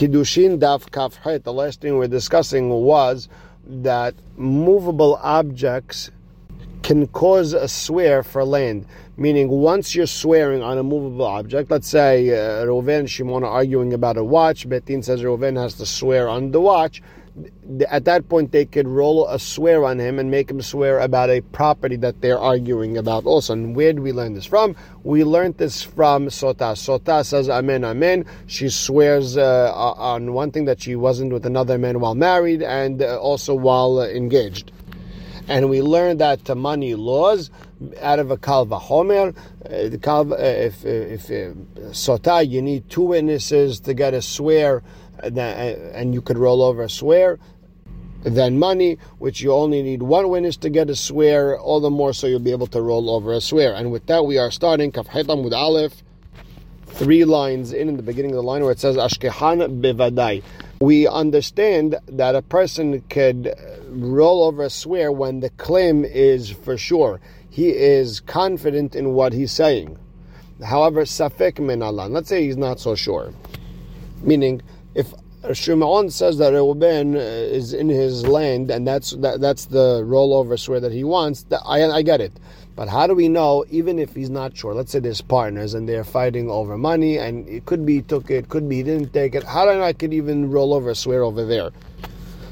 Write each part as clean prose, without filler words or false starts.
Kiddushin Daf Kaf Het. The last thing we're discussing was that movable objects can cause a swear for land. Meaning, once you're swearing on a movable object, let's say Reuven and Shimon are arguing about a watch, Beit Din says Reuven has to swear on the watch. At that point, they could roll a swear on him and make him swear about a property that they're arguing about also. And where did we learn this from? We learned this from Sota. Sota says, Amen, Amen. She swears on one thing, that she wasn't with another man while married and also while engaged. And we learned that money laws out of a kal vachomer. Sota, you need two witnesses to get a swear, and you could roll over a swear. Then money, which you only need one witness to get a swear, all the more so you'll be able to roll over a swear. And with that, we are starting Kaf Hei Amud Aleph, 3 lines in the beginning of the line where it says Ashkehan Bevadai. We understand that a person could roll over a swear when the claim is for sure. He is confident in what he's saying. However, Safek Min Allan, let's say he's not so sure. Meaning, if Shimon says that Reuben is in his land and that's the rollover swear that he wants, I get it. But how do we know, even if he's not sure? Let's say there's partners and they're fighting over money, and it could be he took it, could be he didn't take it. How do I know I could even roll over a swear over there?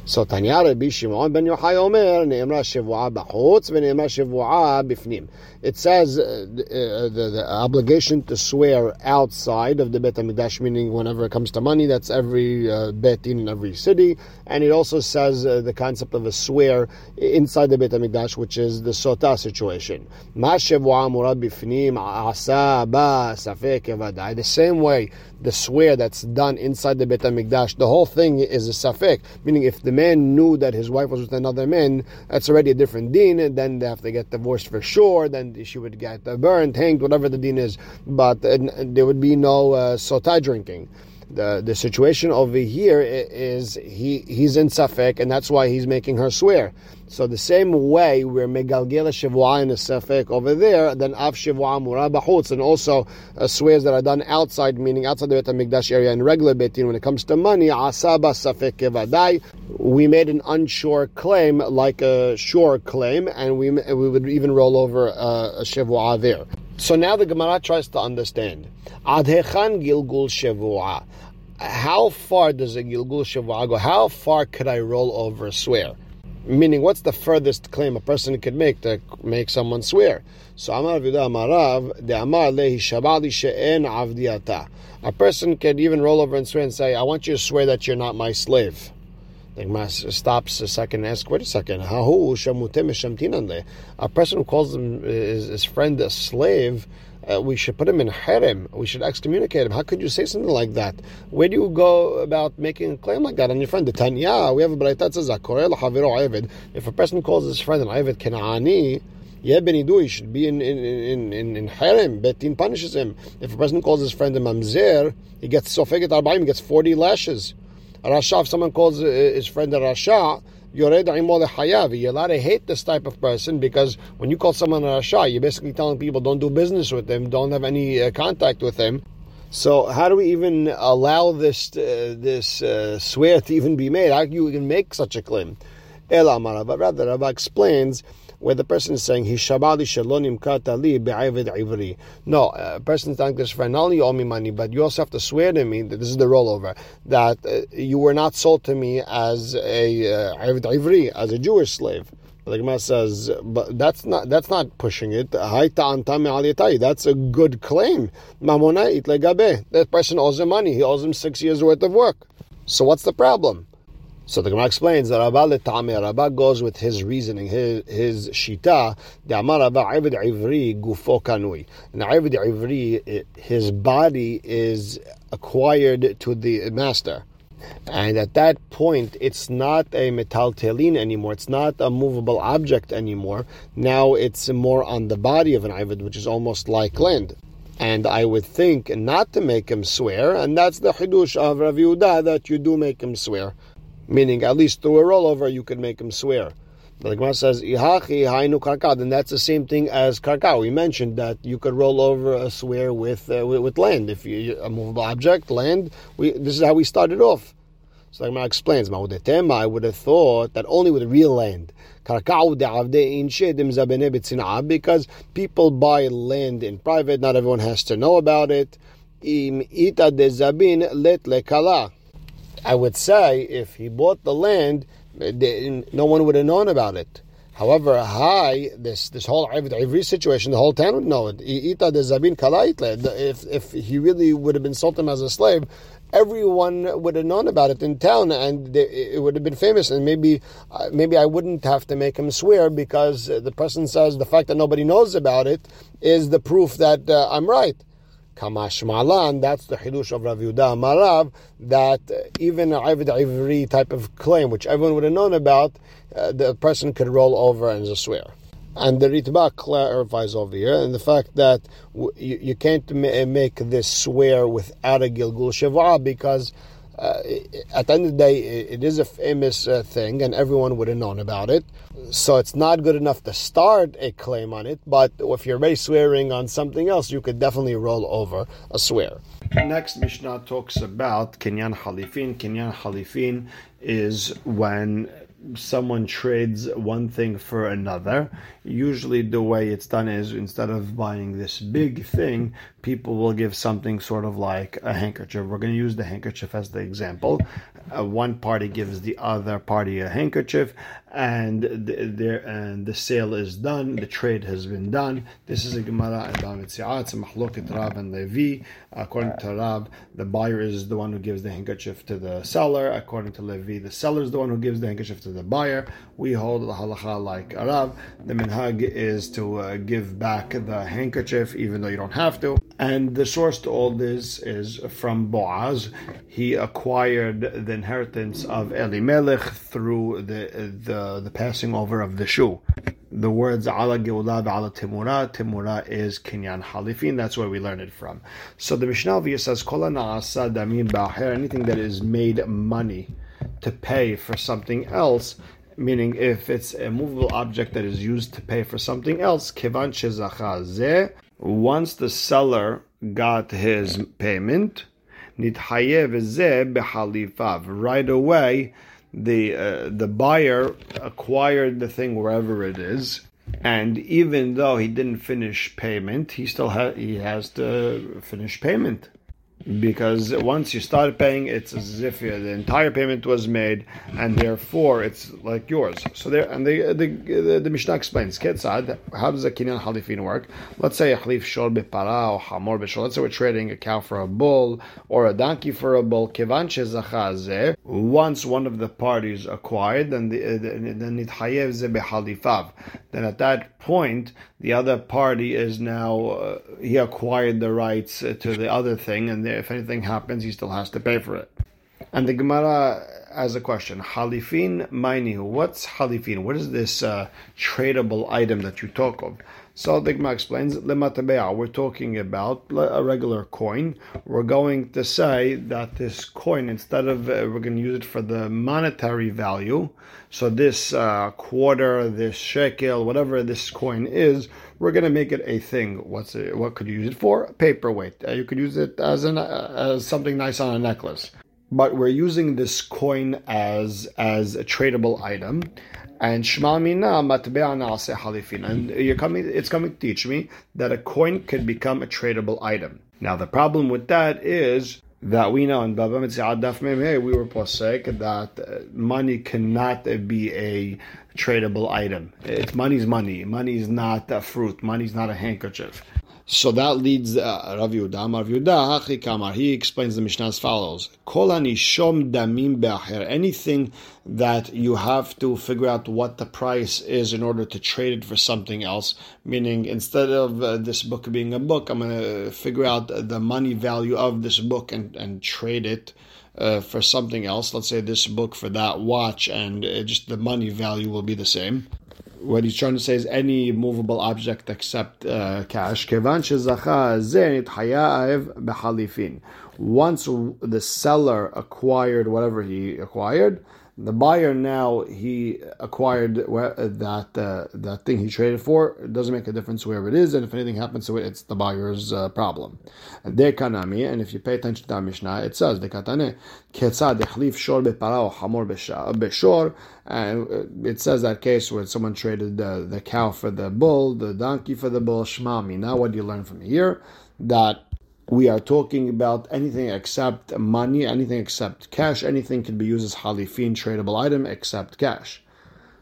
So, Tanya Rebbe Shimon Ben Yochai Omer, Ne'emra Shevu'ah B'chutz, Ve'ne'emra Shevu'ah B'fnim. It says the obligation to swear outside of the Beit HaMikdash, meaning whenever it comes to money, that's every Beit Din in every city. And it also says the concept of a swear inside the Beit HaMikdash, which is the Sota situation. Ma Shevu'ah Murad B'fnim, Asa Ba Safek Yavadai. The same way, the swear that's done inside the Beit HaMikdash, the whole thing is a Safek, meaning if the man knew that his wife was with another man, that's already a different deen, and then they have to get divorced for sure, then she would get burned, hanged, whatever the deen is, but there would be no sota drinking. The situation over here is he's in Safek, and that's why he's making her swear. So the same way we're megalgela shevuah in a Safek over there, then af shevuah murah b'chutz, and also swears that are done outside, meaning outside the Beit HaMikdash area in regular Beit Din. When it comes to money, asaba Safek evadai, we made an unsure claim like a sure claim, and we would even roll over a shevuah there. So now the Gemara tries to understand. Ad hechan Gilgul Shavu'ah. How far does a Gilgul Shavu'ah go? How far could I roll over a swear? Meaning, what's the furthest claim a person could make to make someone swear? So Amar Vida Amarav, De Amar Lehi Shabali She'en Avdiyata. A person could even roll over and swear and say, I want you to swear that you're not my slave. The Gemara stops a second and asks, wait a second, a person who calls his friend a slave, we should put him in harem, we should excommunicate him. How could you say something like that? Where do you go about making a claim like that on your friend? The Tanya, we have a braita that says, if a person calls his friend an Eved Ken'ani, he should be in harem. Beit Din punishes him. If a person calls his friend a mamzer, he gets sofeget arba'im, he gets 40 lashes. Rasha, if someone calls his friend a Rasha, you're allowed to hate this type of person, because when you call someone a Rasha, you're basically telling people don't do business with them, don't have any contact with them. So how do we even allow this swear to even be made? How do you even make such a claim? But rather, Rab explains where the person is saying, no, a person is telling this friend, not only you owe me money, but you also have to swear to me, that this is the rollover, that you were not sold to me as a Jewish slave. But the Gemara says, but that's not pushing it. That's a good claim. That person owes him money. He owes him 6 years worth of work. So what's the problem? So the Gemara explains that Rabba goes with his reasoning, his shita. The Amar Rabba, Eved Ivri gufo kanui. And Eved Ivri, his body is acquired to the master. And at that point, it's not a metaltelin anymore. It's not a movable object anymore. Now it's more on the body of an Eved, which is almost like land. And I would think not to make him swear. And that's the chidush of Rav Yehuda, that you do make him swear. Meaning, at least through a rollover, you could make him swear. The Gemara says, Ihachi hainu karka, then that's the same thing as karka. We mentioned that you could roll over a swear with land. If you a movable object, land, this is how we started off. So the Gemara explains, I would have thought that only with real land. Because people buy land in private, not everyone has to know about it. I would say if he bought the land, no one would have known about it. However, this whole Ivri situation, the whole town would know it. If he really would have been sold him as a slave, everyone would have known about it in town, and it would have been famous. And maybe I wouldn't have to make him swear, because the person says the fact that nobody knows about it is the proof that I'm right. Kamash Malan, that's the Hidush of Rav Yehuda Marav, that even an Ivri type of claim, which everyone would have known about, the person could roll over and just swear. And the Ritba clarifies over here, and the fact that you can't make this swear without a Gilgul Shavu'ah, because at the end of the day, it is a famous thing, and everyone would have known about it. So it's not good enough to start a claim on it, but if you're already swearing on something else, you could definitely roll over a swear. Next, Mishnah talks about Kinyan Khalifin. Kinyan Khalifin is when someone trades one thing for another. Usually the way it's done is, instead of buying this big thing, people will give something sort of like a handkerchief. We're going to use the handkerchief as the example. One party gives the other party a handkerchief, and the sale is done, the trade has been done. This is a Gemara and Bava Metzia. It's a machloket Rab and Levi. According to Rab, the buyer is the one who gives the handkerchief to the seller. According to Levi, the seller is the one who gives the handkerchief to the buyer. We hold the halacha like Rab. The minhag is to give back the handkerchief even though you don't have to. And the source to all this is from Boaz. He acquired the inheritance of Elimelech through the passing over of the shoe. The words ala geula ala timura. Timura is kinyan halifin. That's where we learn it from. So the Mishnah says, kol ha'na'asa damin ba'acher, anything that is made money to pay for something else, meaning if it's a movable object that is used to pay for something else, kivan shezacha zeh, once the seller got his payment, nithayev zeh behalifav, right away the buyer acquired the thing wherever it is, and even though he didn't finish payment, he has to finish payment. Because once you start paying, it's as if the entire payment was made, and therefore it's like yours. So there, and the Mishnah explains, Ketzad, how does the Kinyan Halifin work? Let's say Halif Shor Bepara or Hamor Beshor. Let's say we're trading a cow for a bull or a donkey for a bull. Kevan Shezacha Zeh. Once one of the parties acquired, then it Hayev Zeh BeHalifav. Then at that point, the other party is now he acquired the rights to the other thing, and if anything happens, he still has to pay for it. And the Gemara has a question. Halifin Mainihu. What's halifin? What is this tradable item that you talk of? So the Gemara explains, Lematabea. We're talking about a regular coin. We're going to say that this coin, instead of, we're going to use it for the monetary value. So this quarter, this shekel, whatever this coin is, we're going to make it a thing. What could you use it for? A paperweight. You could use it as something nice on a necklace. But we're using this coin as a tradable item. And Shema Mina Matbea Naaseh Halifin. And it's coming to teach me that a coin could become a tradable item. Now the problem with that is that we know in Bava Metzia Daf Memhei we were posek that money cannot be a tradable item. It's money's money. Money's not a fruit. Money's not a handkerchief. So that leads Rav Yehuda. Rav Yehuda Hachi Kamar. He explains the Mishnah as follows: Kol hanishom damim b'acher. Anything that you have to figure out what the price is in order to trade it for something else. Meaning, instead of this book being a book, I'm going to figure out the money value of this book and trade it for something else. Let's say this book for that watch, and just the money value will be the same. What he's trying to say is any movable object except cash. Once the seller acquired whatever he acquired, The buyer now, he acquired that thing he traded for. It doesn't make a difference wherever it is, and if anything happens to it, it's the buyer's problem. Dekanami, and if you pay attention to our Mishnah, it says dekatane ketzad dechlif shor bepara hamor beshor, and it says that case where someone traded the cow for the bull, the donkey for the bull. Shmami. Now, what do you learn from here? That we are talking about anything except money, anything except cash, anything can be used as halifin, tradable item, except cash.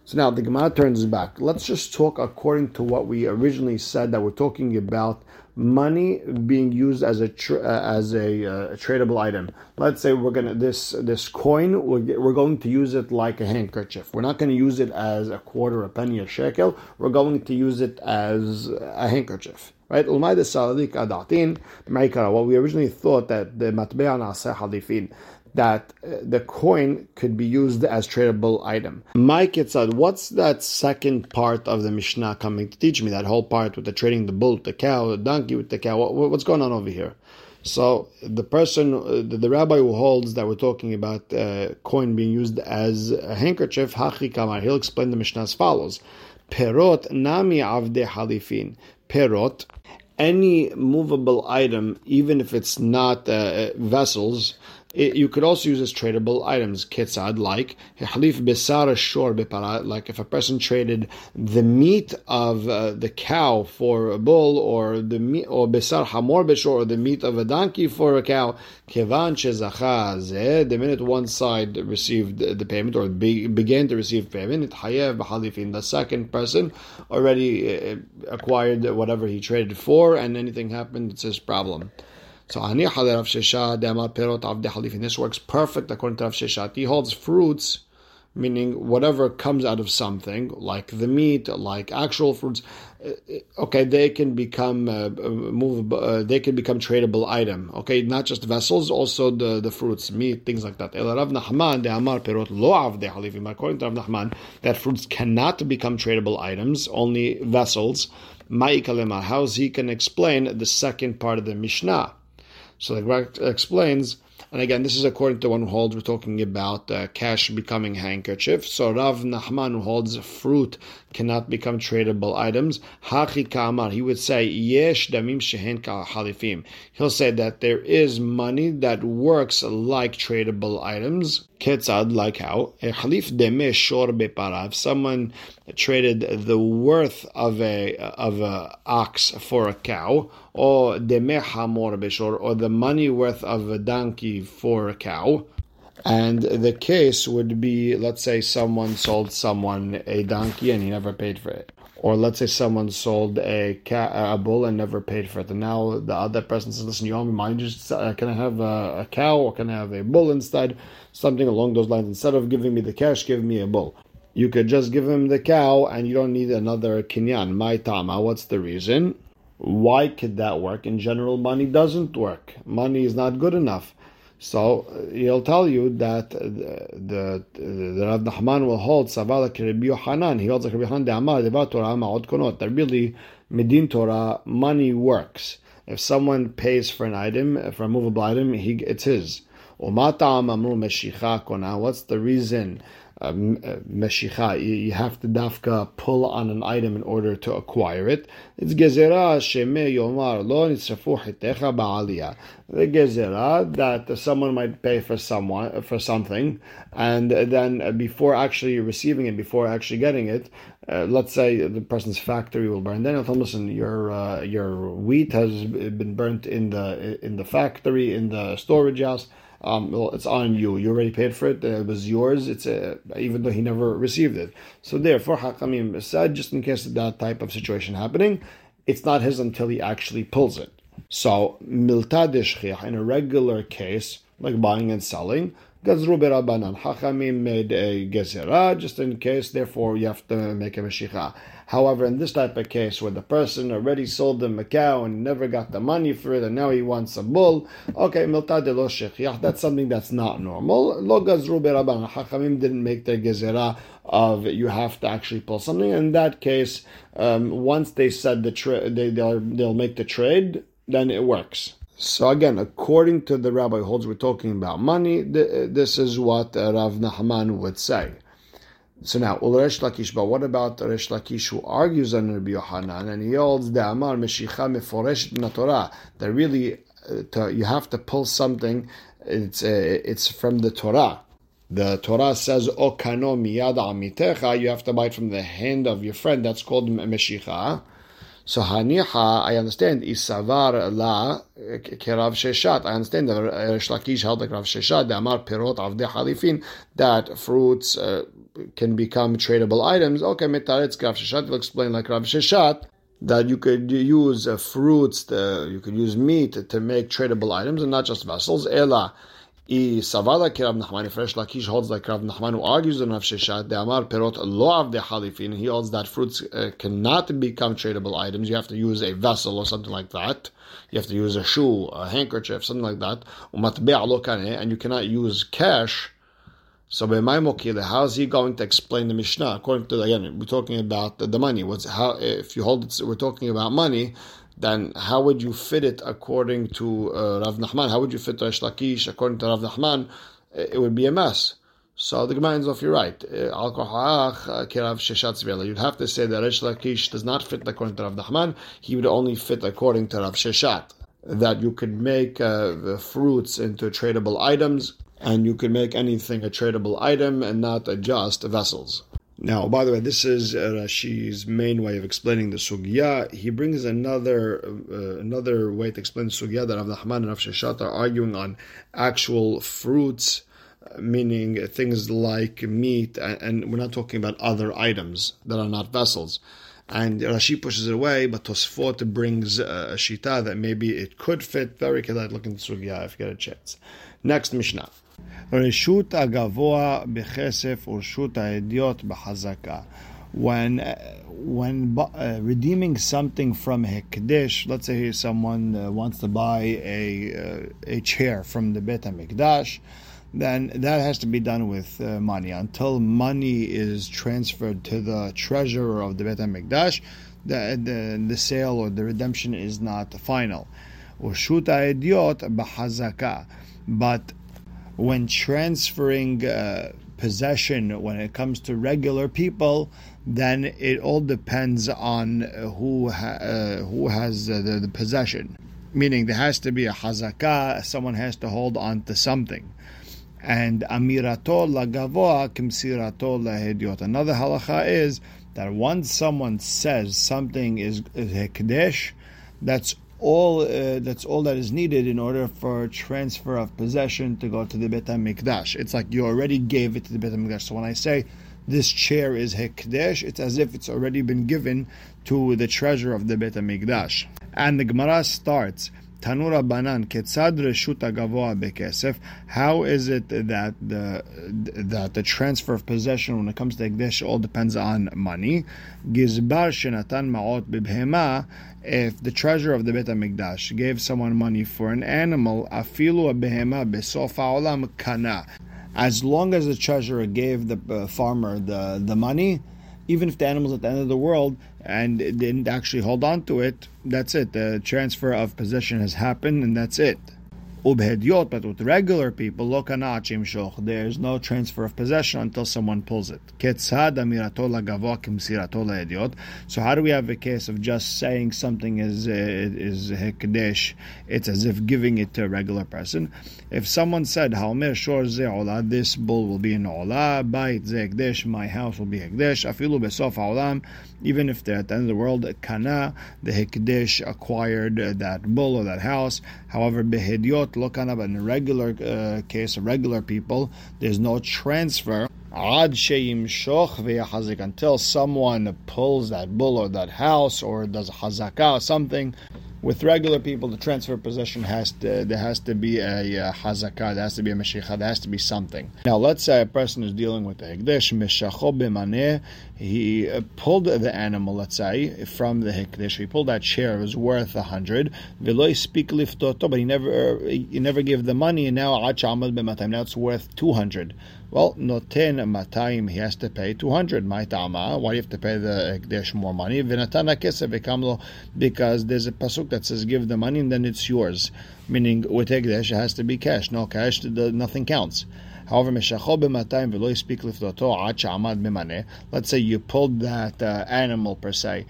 So now the Gemara turns back. Let's just talk according to what we originally said, that we're talking about money being used as a tradable item. Let's say we're gonna this coin, we're going to use it like a handkerchief. We're not going to use it as a quarter, a penny, a shekel. We're going to use it as a handkerchief. Right? What we originally thought that the matbea nase halifin, that the coin could be used as tradable item. Mike Kitzad, what's that second part of the Mishnah coming to teach me? That whole part with the trading the bull, the cow, the donkey with the cow. What's going on over here? So the person, the rabbi who holds that we're talking about coin being used as a handkerchief, he'll explain the Mishnah as follows. Perot nami avde halifin. Perot, any movable item, even if it's not vessels, you could also use as tradable items. Ketzad, like halif besar shor bepara, like if a person traded the meat of the cow for a bull, or the meat or besar hamor beshor, or the meat of a donkey for a cow. Kevan shezacha zeh, the minute one side received the payment or began to receive payment, it hayev b'halifin. The second person already acquired whatever he traded for, and anything happened, it's his problem. So this works perfect according to Rav Sheshet. He holds fruits, meaning whatever comes out of something, like the meat, like actual fruits. Okay, they can become movable. They can become tradable item. Okay, not just vessels, also the fruits, meat, things like that. Rav Nachman de'amar perot lo avde halifim. According to Rav Nachman, that fruits cannot become tradable items, only vessels. Ma'ikalema, how he can explain the second part of the Mishnah. So the Gemara explains, and again, this is according to one who holds we're talking about cash becoming handkerchief. So Rav Nachman, who holds fruit cannot become tradable items, he would say, yesh damim shehen ka halifim. He'll say that there is money that works like tradable items. Ketzad, like how? Halif demeh shor beparav. Someone traded the worth of a ox for a cow, or demeh hamor beshor, or the money worth of a donkey for a cow. And the case would be, let's say someone sold someone a donkey and he never paid for it. Or let's say someone sold a bull and never paid for it. And now the other person says, listen, you owe me mine. Can I have a cow, or can I have a bull instead? Something along those lines. Instead of giving me the cash, give me a bull. You could just give him the cow and you don't need another kinyan. My tama, what's the reason? Why could that work? In general, money doesn't work. Money is not good enough. So he'll tell you that the Rav Nachman will hold Savala Rabbi Yochanan. He holds like Rabbi Yochanan de'amar deva Torah ma'od konot. That really medin Torah money works. If someone pays for an item, for a movable item, it's his. U'ma ta'am amru meshicha kona. What's the reason? Meshicha, you have to dafka pull on an item in order to acquire it. It's gezerah sheme yomar lo nitzrafu hitecha ba'aliyah. The gezerah that someone might pay for something, and then before actually receiving it, before actually getting it, let's say the person's factory will burn. Then he'll tell them, listen, your wheat has been burnt in the factory, in the storage house. Well, it's on you. You already paid for it. It was yours. It's even though he never received it. So therefore, Hakamim said, just in case of that type of situation happening, it's not his until he actually pulls it. So milta deshchiyah, in a regular case like buying and selling, gazru berabanan. Hakamim made a gezerah just in case. Therefore, you have to make a meshicha. However, in this type of case where the person already sold them a cow and never got the money for it, and now he wants a bull, okay, milta de lo shechiach, that's something that's not normal. Lo gazru beraban, Hachamim didn't make their gezerah of you have to actually pull something. In that case, once they said they'll make the trade, then it works. So again, according to the rabbi who holds we're talking about money, this is what Rav Nachman would say. So now, Reish Lakish, but what about Reish Lakish who argues on Rabbi Yohanan and he holds the Amar Meshicha Meforeshet Min Torah, that really you have to pull something, it's from the Torah. The Torah says, O kano miyad amitecha, you have to buy it from the hand of your friend. That's called Meshicha. So Haniha, I understand, Isavar la Kerav Sheshat. I understand that Reish Lakish held like Rav Sheshet, the Amar Pirot Avdeh Halifin, that fruits can become tradable items. Okay, Metaretz Rav Sheshet will explain like Rav Sheshet that you could use fruits, you could use meat to make tradable items and not just vessels. Ela Isavar la Kerav Nachman. If Reish Lakish holds like Rav Nachman who argues on Rav Sheshet, the Amar Pirot Lo Avdeh Halifin, he holds that fruits cannot become tradable items. You have to use a vessel or something like that. You have to use a shoe, a handkerchief, something like that. And you cannot use cash. So how is he going to explain the Mishnah? According to, again, we're talking about the money. If you hold it, we're talking about money, then how would you fit it according to Rav Nachman? How would you fit Reish Lakish according to Rav Nachman? It would be a mess. So the Gemara is off, you're right. You'd have to say that Reish Lakish does not fit according to Rav Nachman. He would only fit according to Rav Sheshet, that you could make the fruits into tradable items, and you could make anything a tradable item and not just vessels. Now, by the way, this is Rashi's main way of explaining the sugya. He brings another way to explain the sugya that Rav Nachman and Rav Sheshet are arguing on actual fruits, meaning things like meat, and we're not talking about other items that are not vessels. And Rashi pushes it away, but Tosfot brings a shita that maybe it could fit. Very kedai looking at sugya if you get a chance. Next Mishnah. Reshut agavoa bechesef or reshut hahedyot b'chazaka. When redeeming something from Hekdesh, let's say someone wants to buy a chair from the Beit HaMikdash, then that has to be done with money. Until money is transferred to the treasurer of the Beit HaMikdash, the sale or the redemption is not final. Reshut hahedyot b'chazaka. But when transferring possession, when it comes to regular people, then it all depends on who has the possession. Meaning there has to be a hazakah, someone has to hold on to something. And amirato lagavoa kimsirato lahedyot. Another halacha is that once someone says something is hekdesh, that's all that is needed in order for transfer of possession to go to the Beit HaMikdash. It's like you already gave it to the Beit HaMikdash. So when I say this chair is Hekdesh, it's as if it's already been given to the treasurer of the Beit HaMikdash. And the Gemara starts, Tanura Banan Ketzad Reshut HaGavoa Bekesef. How is it that the transfer of possession when it comes to Hekdesh all depends on money? Gizbar Shenatan Ma'ot Bibhema. If the treasurer of the Beit HaMikdash gave someone money for an animal, Afilu Bihema Besofa Olam Kana. As long as the treasurer gave the farmer the money, even if the animal's at the end of the world and it didn't actually hold on to it, that's it. The transfer of possession has happened and that's it. Ubhedyot, but with regular people, lokanachim shoch, there's no transfer of possession until someone pulls it. Ketzad amiratola gavokim siratola idiot. So how do we have a case of just saying something is hekdesh? It's as if giving it to a regular person. If someone said halmer shor ze ola, this bull will be an ola. Bait ze hekdesh, my house will be hekdesh. Afilu besof haolam, even if they're at the end of the world, kana, the hekdesh acquired that bull or that house. However, behedyot, Lokanab, in a regular case, regular people, there's no transfer until someone pulls that bull or that house or does hazakah or something. With regular people, the transfer of possession there has to be a hazakah, there has to be a meshicha, there has to be something. Now, let's say a person is dealing with the hekdesh, meshacho b'maneh, he pulled the animal, let's say, from the hekdesh. He pulled that chair, it was worth 100. V'lo speak liftoto, but he never gave the money, and now achamad b'matayim, now it's worth 200. Well, noten matayim, he has to pay 200. Ma'itama, why do you have to pay the hekdesh more money? V'natan hakesef v'kamlo, because there's a pasuk. that says give the money and then it's yours. Meaning with Hekdesh it has to be cash. No cash, nothing counts. However, let's say you pulled that animal per se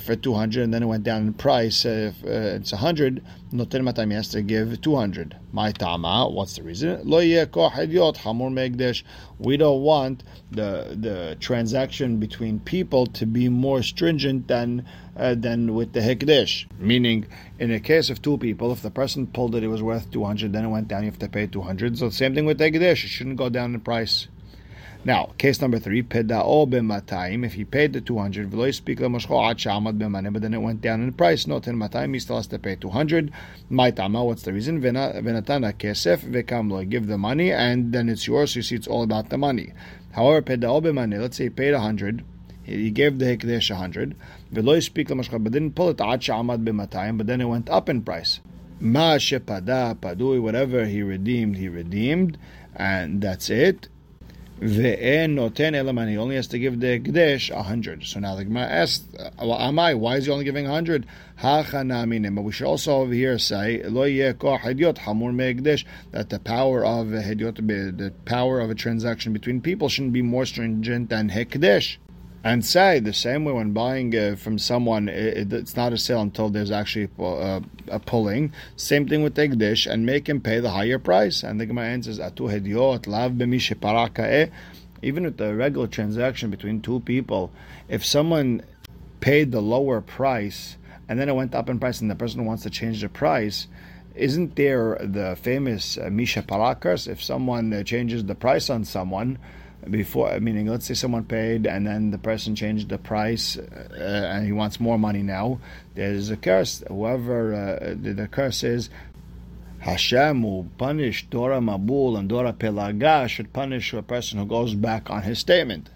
for 200 and then it went down in price. If it's 100, he has to give 200. My tama, what's the reason? We don't want the transaction between people to be more stringent than with the Hekdesh. Meaning, in a case of two people, if the person pulled it, it was worth 200, then it went down, you have to pay 200. So same thing with the Hekdesh, it shouldn't go down in price. Now, case number 3, if he paid the 200, but then it went down in price, not in matayim, he still has to pay 200. My tama, what's the reason? Give the money, and then it's yours, so you see it's all about the money. However, let's say he paid 100, he gave the Hekdesh 100, but didn't pull it, but then it went up in price. Whatever he redeemed, and that's it. He only has to give the Hekdesh 100. So now the Gemara asks, why is he only giving 100? But we should also over here say that the power of Hedyot, the power of a transaction between people, shouldn't be more stringent than Hekdesh. And say the same way when buying from someone, it's not a sale until there's actually a pulling. Same thing with Hekdesh, and make him pay the higher price. And the Gemara answers, Atu Hedyot, Lav B'mi Sheparakaeh. Even with the regular transaction between two people, if someone paid the lower price and then it went up in price and the person wants to change the price, isn't there the famous Misha Parakas? If someone changes the price on someone, before, meaning, let's say someone paid and then the person changed the price and he wants more money now, there's a curse. Whoever the curse is, Hashem will punish Dora Mabul and Dora Pelaga, should punish a person who goes back on his statement.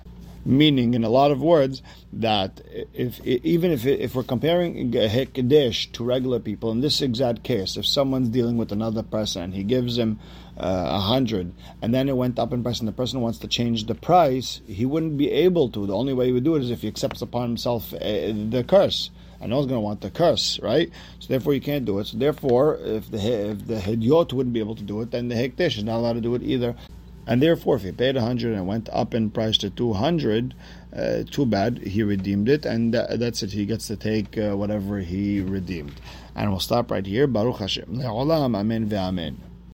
Meaning, in a lot of words, that if we're comparing Hekdesh to regular people, in this exact case, if someone's dealing with another person and he gives him 100, and then it went up in price and the person wants to change the price, he wouldn't be able to. The only way he would do it is if he accepts upon himself the curse. And no one's going to want the curse, right? So therefore, you can't do it. So therefore, if the Hedyot wouldn't be able to do it, then the Hekdesh is not allowed to do it either. And therefore, if he paid 100 and went up in price to 200, too bad, he redeemed it, and that's it. He gets to take whatever he redeemed. And we'll stop right here. Baruch Hashem. Le'olam amen ve'amen.